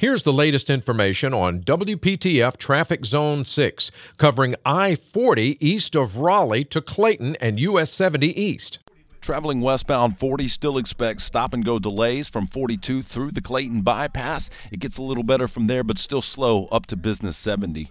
Here's the latest information on WPTF Traffic Zone 6, covering I-40 east of Raleigh to Clayton and US 70 east. Traveling westbound 40 still expects stop-and-go delays from 42 through the Clayton bypass. It gets a little better from there, but still slow up to business 70.